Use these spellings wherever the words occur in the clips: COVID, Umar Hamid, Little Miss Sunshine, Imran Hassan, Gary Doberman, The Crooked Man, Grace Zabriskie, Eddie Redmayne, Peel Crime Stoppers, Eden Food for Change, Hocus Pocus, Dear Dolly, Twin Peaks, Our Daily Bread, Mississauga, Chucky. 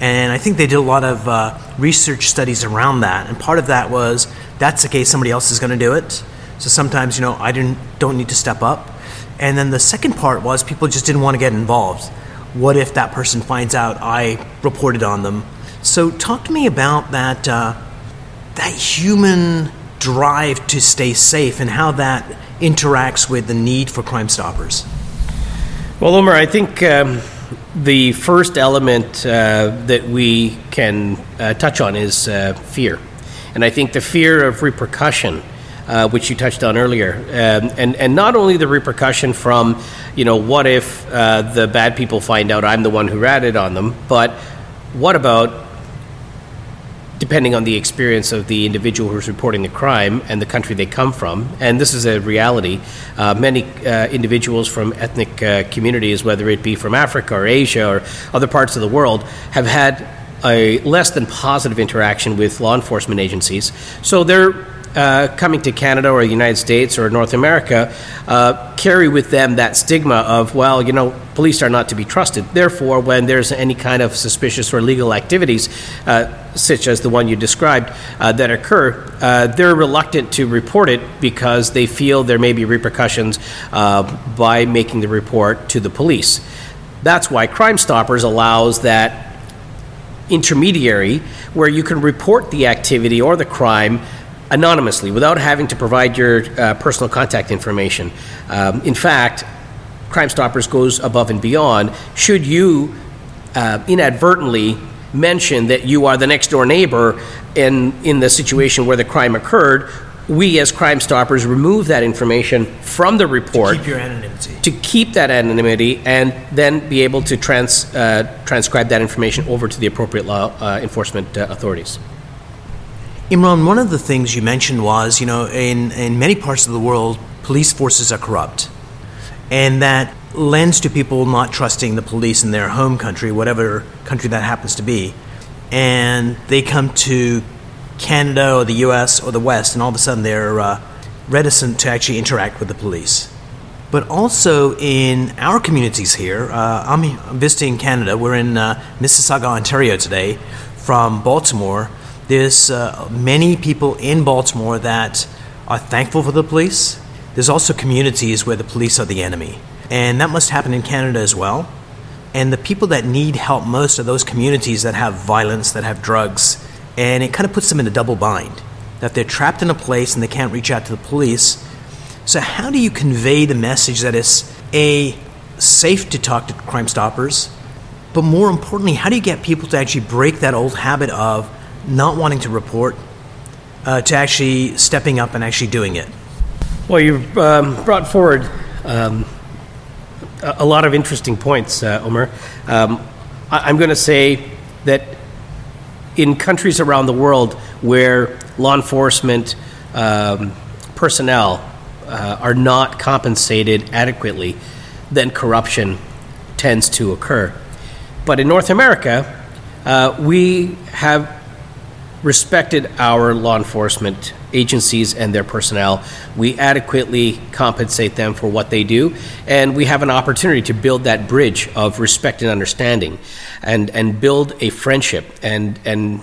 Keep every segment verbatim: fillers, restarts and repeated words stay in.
And I think they did a lot of uh, research studies around that. And part of that was, that's the case, somebody else is going to do it. So sometimes, you know, I didn't, don't need to step up. And then the second part was people just didn't want to get involved. What if that person finds out I reported on them? So talk to me about that, uh, that human drive to stay safe and how that interacts with the need for Crime Stoppers. Well, Omar, I think... Um The first element uh, that we can uh, touch on is uh, fear. And I think the fear of repercussion, uh, which you touched on earlier, um, and, and not only the repercussion from, you know, what if uh, the bad people find out I'm the one who ratted on them, but what about, depending on the experience of the individual who's reporting the crime and the country they come from, and this is a reality, uh, many uh, individuals from ethnic uh, communities, whether it be from Africa or Asia or other parts of the world, have had a less than positive interaction with law enforcement agencies. So they're uh, coming to Canada or the United States or North America, uh, carry with them that stigma of, well, you know, police are not to be trusted. Therefore, when there's any kind of suspicious or illegal activities, uh, such as the one you described, uh, that occur, uh, they're reluctant to report it because they feel there may be repercussions uh, by making the report to the police. That's why Crime Stoppers allows that intermediary where you can report the activity or the crime anonymously without having to provide your uh, personal contact information. Um, in fact, Crime Stoppers goes above and beyond. Should you uh, inadvertently mention that you are the next door neighbor in in the situation where the crime occurred, we as Crime Stoppers remove that information from the report to keep your anonymity, to keep that anonymity, and then be able to trans uh, transcribe that information over to the appropriate law uh, enforcement uh, authorities. Imran, one of the things you mentioned was, you know, in in many parts of the world, police forces are corrupt, and that lends to people not trusting the police in their home country, whatever country that happens to be, and they come to Canada or the U S or the West, and all of a sudden they're uh, reticent to actually interact with the police. But also in our communities here, uh, I'm visiting Canada, we're in uh, Mississauga, Ontario today, from Baltimore. There's uh, many people in Baltimore that are thankful for the police. There's also communities where the police are the enemy. And that must happen in Canada as well. And the people that need help most are those communities that have violence, that have drugs. And it kind of puts them in a double bind, that they're trapped in a place and they can't reach out to the police. So how do you convey the message that it's, A, safe to talk to Crime Stoppers, but more importantly, how do you get people to actually break that old habit of not wanting to report uh, to actually stepping up and actually doing it? Well, you've um, brought forward um, a lot of interesting points, uh, Umar. Um, I- I'm going to say that in countries around the world where law enforcement um, personnel uh, are not compensated adequately, then corruption tends to occur. But in North America, uh, we have respected our law enforcement agencies and their personnel. We adequately compensate them for what they do, and we have an opportunity to build that bridge of respect and understanding and, and build a friendship. And, and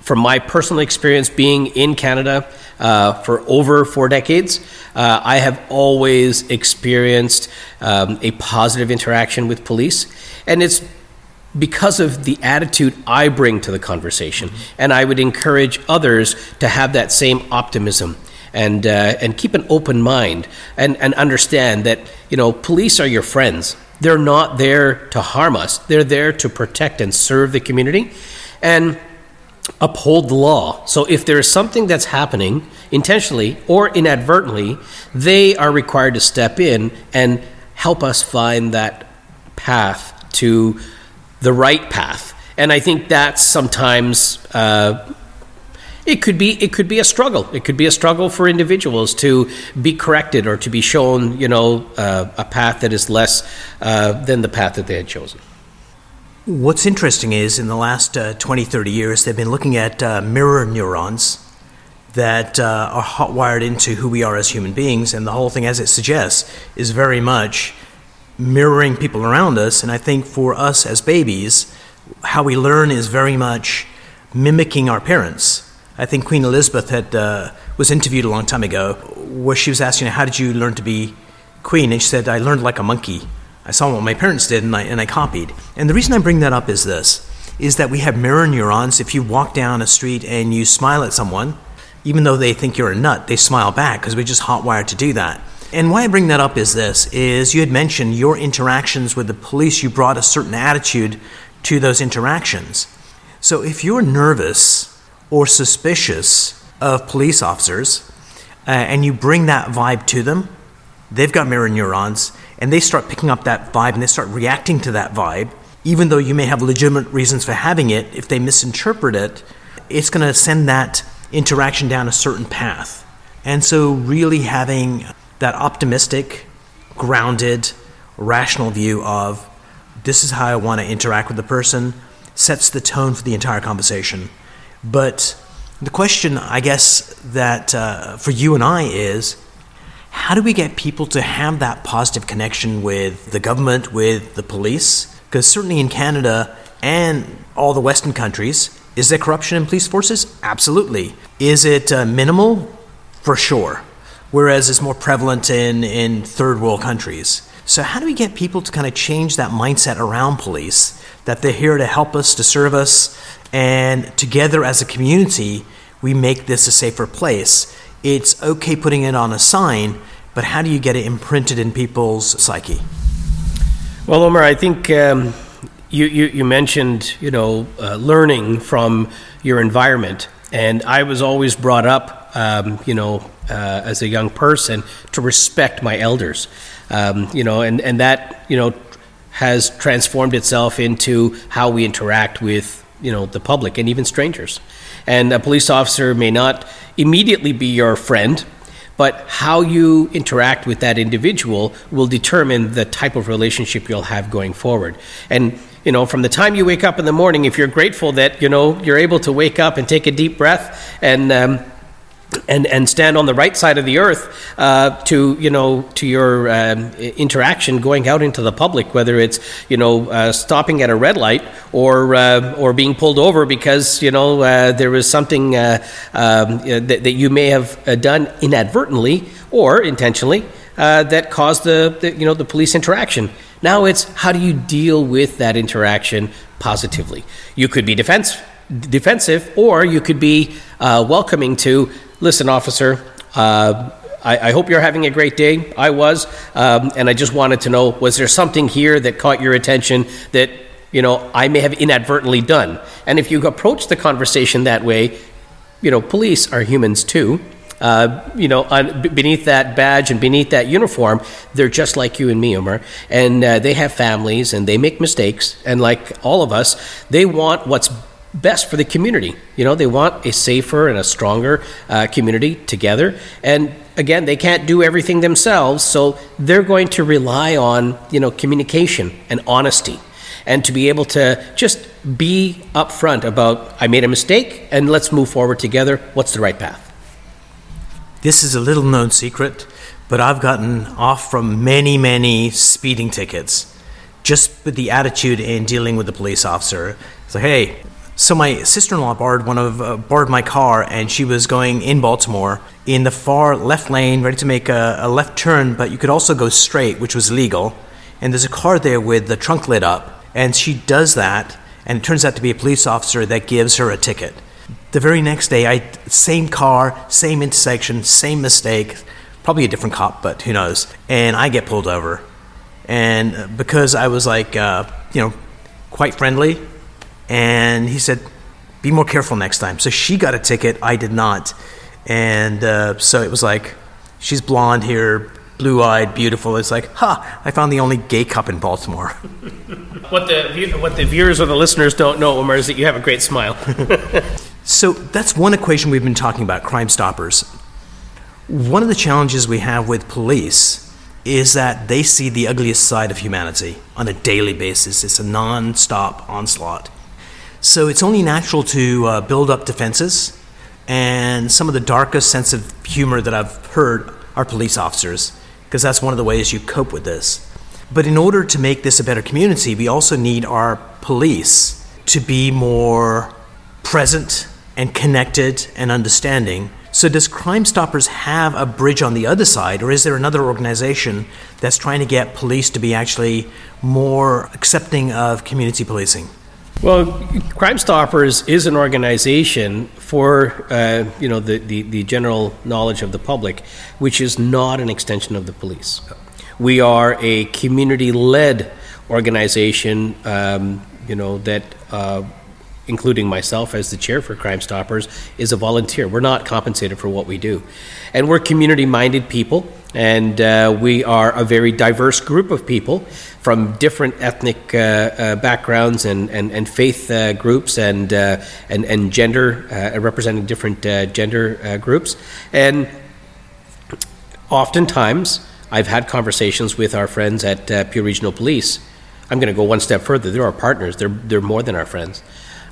from my personal experience being in Canada uh, for over four decades, uh, I have always experienced um, a positive interaction with police, and it's because of the attitude I bring to the conversation. And I would encourage others to have that same optimism and uh, and keep an open mind and, and understand that, you know, police are your friends. They're not there to harm us. They're there to protect and serve the community and uphold the law. So if there is something that's happening intentionally or inadvertently, they are required to step in and help us find that path to the right path. And I think that's sometimes uh, it could be it could be a struggle. It could be a struggle for individuals to be corrected or to be shown, you know, uh, a path that is less uh, than the path that they had chosen. What's interesting is in the last uh, twenty, thirty years, they've been looking at uh, mirror neurons that uh, are hotwired into who we are as human beings. And the whole thing, as it suggests, is very much mirroring people around us. And I think for us as babies, how we learn is very much mimicking our parents. I think Queen Elizabeth had uh, was interviewed a long time ago where she was asking, how did you learn to be queen? And she said, I learned like a monkey. I saw what my parents did and I, and I copied. And the reason I bring that up is this, is that we have mirror neurons. If you walk down a street and you smile at someone, even though they think you're a nut, they smile back because we're just hotwired to do that. And why I bring that up is this, is you had mentioned your interactions with the police, you brought a certain attitude to those interactions. So if you're nervous or suspicious of police officers uh, and you bring that vibe to them, they've got mirror neurons and they start picking up that vibe and they start reacting to that vibe, even though you may have legitimate reasons for having it, if they misinterpret it, it's going to send that interaction down a certain path. And so really having that optimistic, grounded, rational view of this is how I want to interact with the person sets the tone for the entire conversation. But the question, I guess, that uh, for you and I is, how do we get people to have that positive connection with the government, with the police? Because certainly in Canada and all the Western countries, is there corruption in police forces? Absolutely. Is it uh, minimal? For sure. Whereas it's more prevalent in, in third world countries. So how do we get people to kind of change that mindset around police, that they're here to help us, to serve us, and together as a community, we make this a safer place? It's okay putting it on a sign, but how do you get it imprinted in people's psyche? Well, Umar, I think um, you, you, you mentioned, you know, uh, learning from your environment. And I was always brought up, um, you know, Uh, as a young person, to respect my elders, um, you know, and, and that, you know, has transformed itself into how we interact with, you know, the public and even strangers. And a police officer may not immediately be your friend, but how you interact with that individual will determine the type of relationship you'll have going forward. And you know, from the time you wake up in the morning, if you're grateful that, you know, you're able to wake up and take a deep breath and um And and stand on the right side of the earth uh, to you know to your um, interaction going out into the public, whether it's you know uh, stopping at a red light or uh, or being pulled over because you know uh, there was something uh, um, that, that you may have done inadvertently or intentionally uh, that caused the, the you know the police interaction. Now it's how do you deal with that interaction positively? You could be defense, defensive, or you could be uh, welcoming to, listen, officer, uh, I, I hope you're having a great day. I was, um, and I just wanted to know, was there something here that caught your attention that, you know, I may have inadvertently done? And if you approach the conversation that way, you know, police are humans too. Uh, you know, on, beneath that badge and beneath that uniform, they're just like you and me, Umar. And uh, they have families and they make mistakes. And like all of us, they want what's best for the community. You know, they want a safer and a stronger uh, community together. And again, they can't do everything themselves. So they're going to rely on, you know, communication and honesty. And to be able to just be upfront about, I made a mistake, and let's move forward together. What's the right path? This is a little known secret, but I've gotten off from many, many speeding tickets just with the attitude in dealing with the police officer. It's like, hey, so my sister-in-law borrowed one of uh, borrowed my car, and she was going in Baltimore in the far left lane, ready to make a, a left turn, but you could also go straight, which was legal. And there's a car there with the trunk lit up. And she does that, and it turns out to be a police officer that gives her a ticket. The very next day, I same car, same intersection, same mistake, probably a different cop, but who knows. And I get pulled over. And because I was like, uh, you know, quite friendly, and he said, be more careful next time. So she got a ticket, I did not. And uh, so it was like, she's blonde here, blue-eyed, beautiful. It's like, ha, I found the only gay cop in Baltimore. What the what the viewers or the listeners don't know, Umar, is that you have a great smile. So that's one equation we've been talking about, Crime Stoppers. One of the challenges we have with police is that they see the ugliest side of humanity on a daily basis. It's a non-stop onslaught. So it's only natural to uh, build up defenses, and some of the darkest sense of humor that I've heard are police officers, because that's one of the ways you cope with this. But in order to make this a better community, we also need our police to be more present and connected and understanding. So does Crime Stoppers have a bridge on the other side, or is there another organization that's trying to get police to be actually more accepting of community policing? Well, Crime Stoppers is an organization for uh, you know the, the, the general knowledge of the public, which is not an extension of the police. We are a community-led organization, um, you know that, uh, including myself as the chair for Crime Stoppers, is a volunteer. We're not compensated for what we do, and we're community-minded people. And uh, we are a very diverse group of people from different ethnic uh, uh, backgrounds and and and faith uh, groups and uh, and and gender uh, representing different uh, gender uh, groups. And oftentimes, I've had conversations with our friends at uh, Peel Regional Police. I'm going to go one step further. They're our partners. They're they're more than our friends.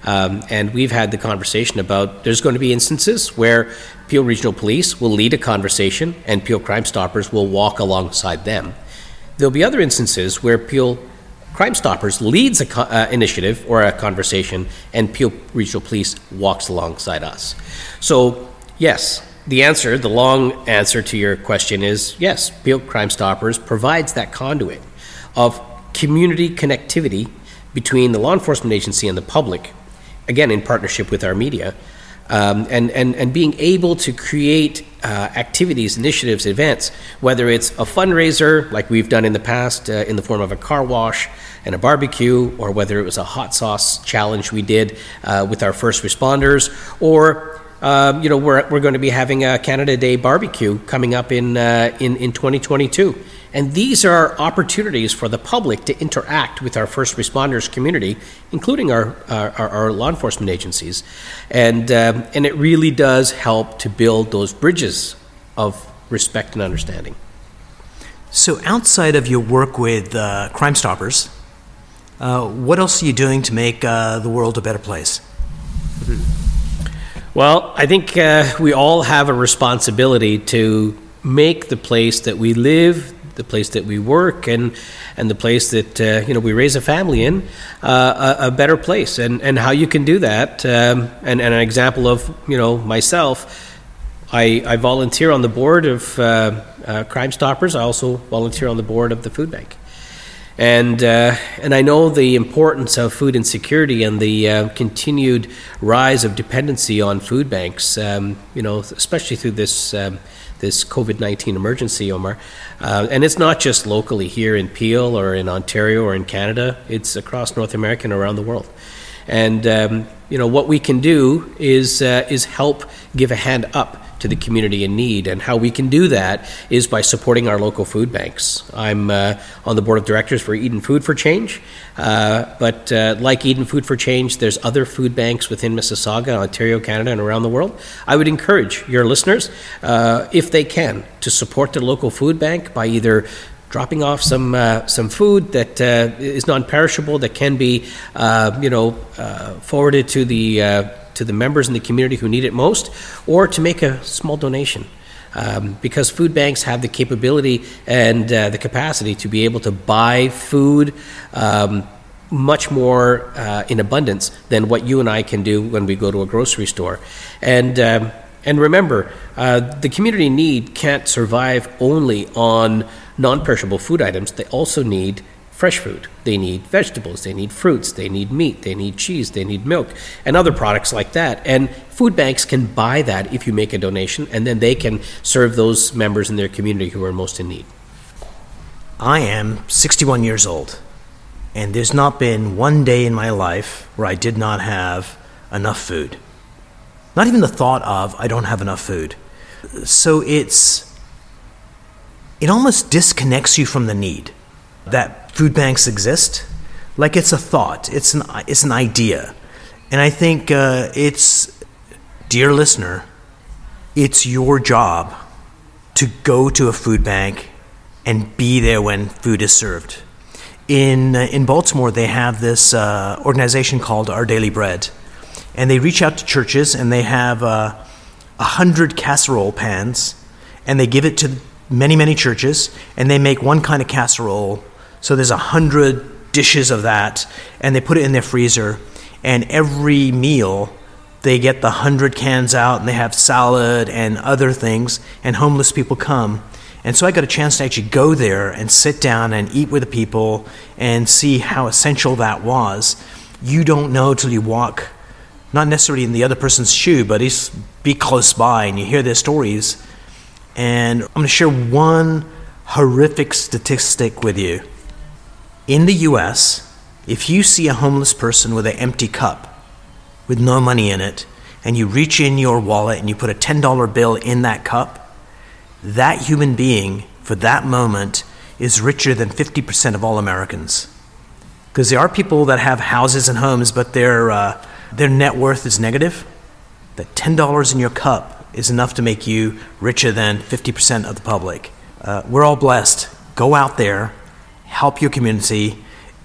Um, and we've had the conversation about there's going to be instances where Peel Regional Police will lead a conversation and Peel Crime Stoppers will walk alongside them. There'll be other instances where Peel Crime Stoppers leads an co- uh, initiative or a conversation and Peel Regional Police walks alongside us. So, yes, the answer, the long answer to your question is yes, Peel Crime Stoppers provides that conduit of community connectivity between the law enforcement agency and the public, again, in partnership with our media, um, and, and, and being able to create uh, activities, initiatives, events, whether it's a fundraiser, like we've done in the past, uh, in the form of a car wash and a barbecue, or whether it was a hot sauce challenge we did uh, with our first responders, or um, you know, we're, we're going to be having a Canada Day barbecue coming up in, uh, in, in twenty twenty-two. And these are opportunities for the public to interact with our first responders community, including our our, our law enforcement agencies, and um, and it really does help to build those bridges of respect and understanding. So, outside of your work with uh, Crime Stoppers, uh, what else are you doing to make uh, the world a better place? Well, I think uh, we all have a responsibility to make the place that we live, the place that we work, and and the place that uh, you know we raise a family in, uh, a, a better place. And, and how you can do that, um, and, and an example of you know myself, I, I volunteer on the board of uh, uh, Crime Stoppers. I also volunteer on the board of the food bank. And uh, and I know the importance of food insecurity and the uh, continued rise of dependency on food banks. Um, you know, especially through this um, this COVID nineteen emergency, Omar. Uh, and it's not just locally here in Peel or in Ontario or in Canada. It's across North America and around the world. And um, you know what we can do is uh, is help give a hand up to the community in need. And how we can do that is by supporting our local food banks. I'm uh, on the board of directors for Eden Food for Change, uh, but uh, like Eden Food for Change, there's other food banks within Mississauga, Ontario, Canada, and around the world. I would encourage your listeners, uh, if they can, to support their local food bank by either dropping off some uh, some food that uh, is non-perishable, that can be uh, you know, uh, forwarded to the uh, to the members in the community who need it most, or to make a small donation. Um, because food banks have the capability and uh, the capacity to be able to buy food um, much more uh, in abundance than what you and I can do when we go to a grocery store. And um, and remember, uh, the community in need can't survive only on non-perishable food items. They also need fresh food. They need vegetables, they need fruits, they need meat, they need cheese, they need milk, and other products like that. And food banks can buy that if you make a donation, and then they can serve those members in their community who are most in need. I am sixty-one years old, and there's not been one day in my life where I did not have enough food. Not even the thought of, I don't have enough food. So it's, it almost disconnects you from the need that food banks exist. Like it's a thought, it's an it's an idea. And I think uh, it's, dear listener, it's your job to go to a food bank and be there when food is served. In uh, in Baltimore, they have this uh, organization called Our Daily Bread, and they reach out to churches, and they have a uh, hundred casserole pans, and they give it to many many churches, and they make one kind of casserole. So there's a hundred dishes of that, and they put it in their freezer, and every meal they get the hundred cans out, and they have salad and other things, and homeless people come. And so I got a chance to actually go there and sit down and eat with the people and see how essential that was. You don't know till you walk, not necessarily in the other person's shoe, but he's be close by and you hear their stories. And I'm going to share one horrific statistic with you. In the U S, if you see a homeless person with an empty cup with no money in it, and you reach in your wallet and you put a ten dollar bill in that cup, that human being for that moment is richer than fifty percent of all Americans. Because there are people that have houses and homes, but their uh, their net worth is negative. That ten dollars in your cup is enough to make you richer than fifty percent of the public. Uh, we're all blessed. Go out there, help your community,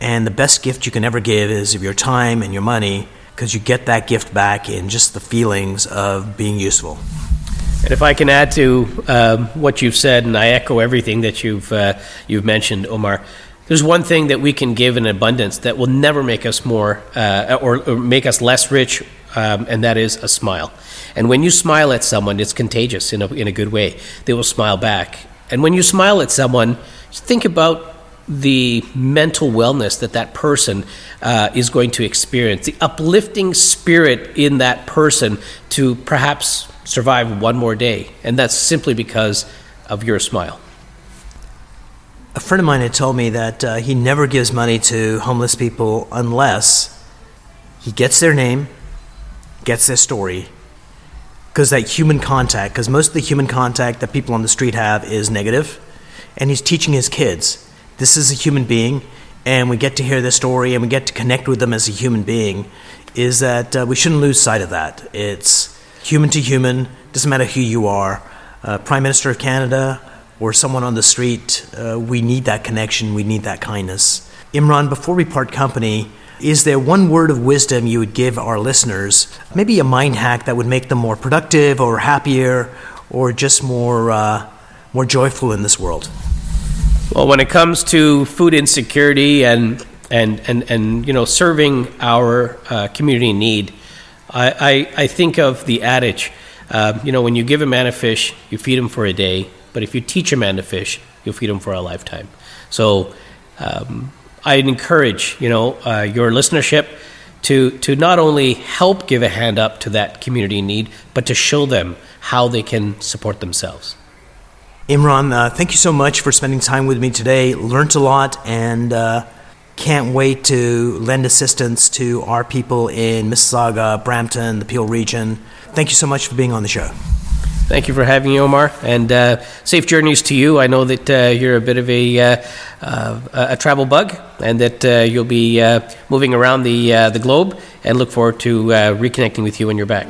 and the best gift you can ever give is of your time and your money, because you get that gift back in just the feelings of being useful. And if I can add to um, what you've said, and I echo everything that you've uh, you've mentioned, Omar, there's one thing that we can give in abundance that will never make us more uh, or, or make us less rich, um, and that is a smile. And when you smile at someone, it's contagious in a, in a good way. They will smile back. And when you smile at someone, think about the mental wellness that that person uh, is going to experience, the uplifting spirit in that person to perhaps survive one more day. And that's simply because of your smile. A friend of mine had told me that uh, he never gives money to homeless people unless he gets their name, gets their story, because that human contact, because most of the human contact that people on the street have is negative. And he's teaching his kids, this is a human being, and we get to hear their story, and we get to connect with them as a human being, is that uh, we shouldn't lose sight of that. It's human to human, doesn't matter who you are, uh, Prime Minister of Canada or someone on the street, uh, we need that connection, we need that kindness. Imran, before we part company, is there one word of wisdom you would give our listeners, maybe a mind hack that would make them more productive or happier or just more uh, more joyful in this world? Well, when it comes to food insecurity and and and, and you know, serving our uh, community in need, I, I, I think of the adage, uh, you know, when you give a man a fish, you feed him for a day, but if you teach a man to fish, you'll feed him for a lifetime. So um, I'd encourage, you know, uh, your listenership to to not only help give a hand up to that community in need, but to show them how they can support themselves. Imran, uh, thank you so much for spending time with me today. Learned a lot, and uh, can't wait to lend assistance to our people in Mississauga, Brampton, the Peel region. Thank you so much for being on the show. Thank you for having me, Omar, and uh, safe journeys to you. I know that uh, you're a bit of a uh, uh, a travel bug, and that uh, you'll be uh, moving around the uh, the globe. And look forward to uh, reconnecting with you when you're back.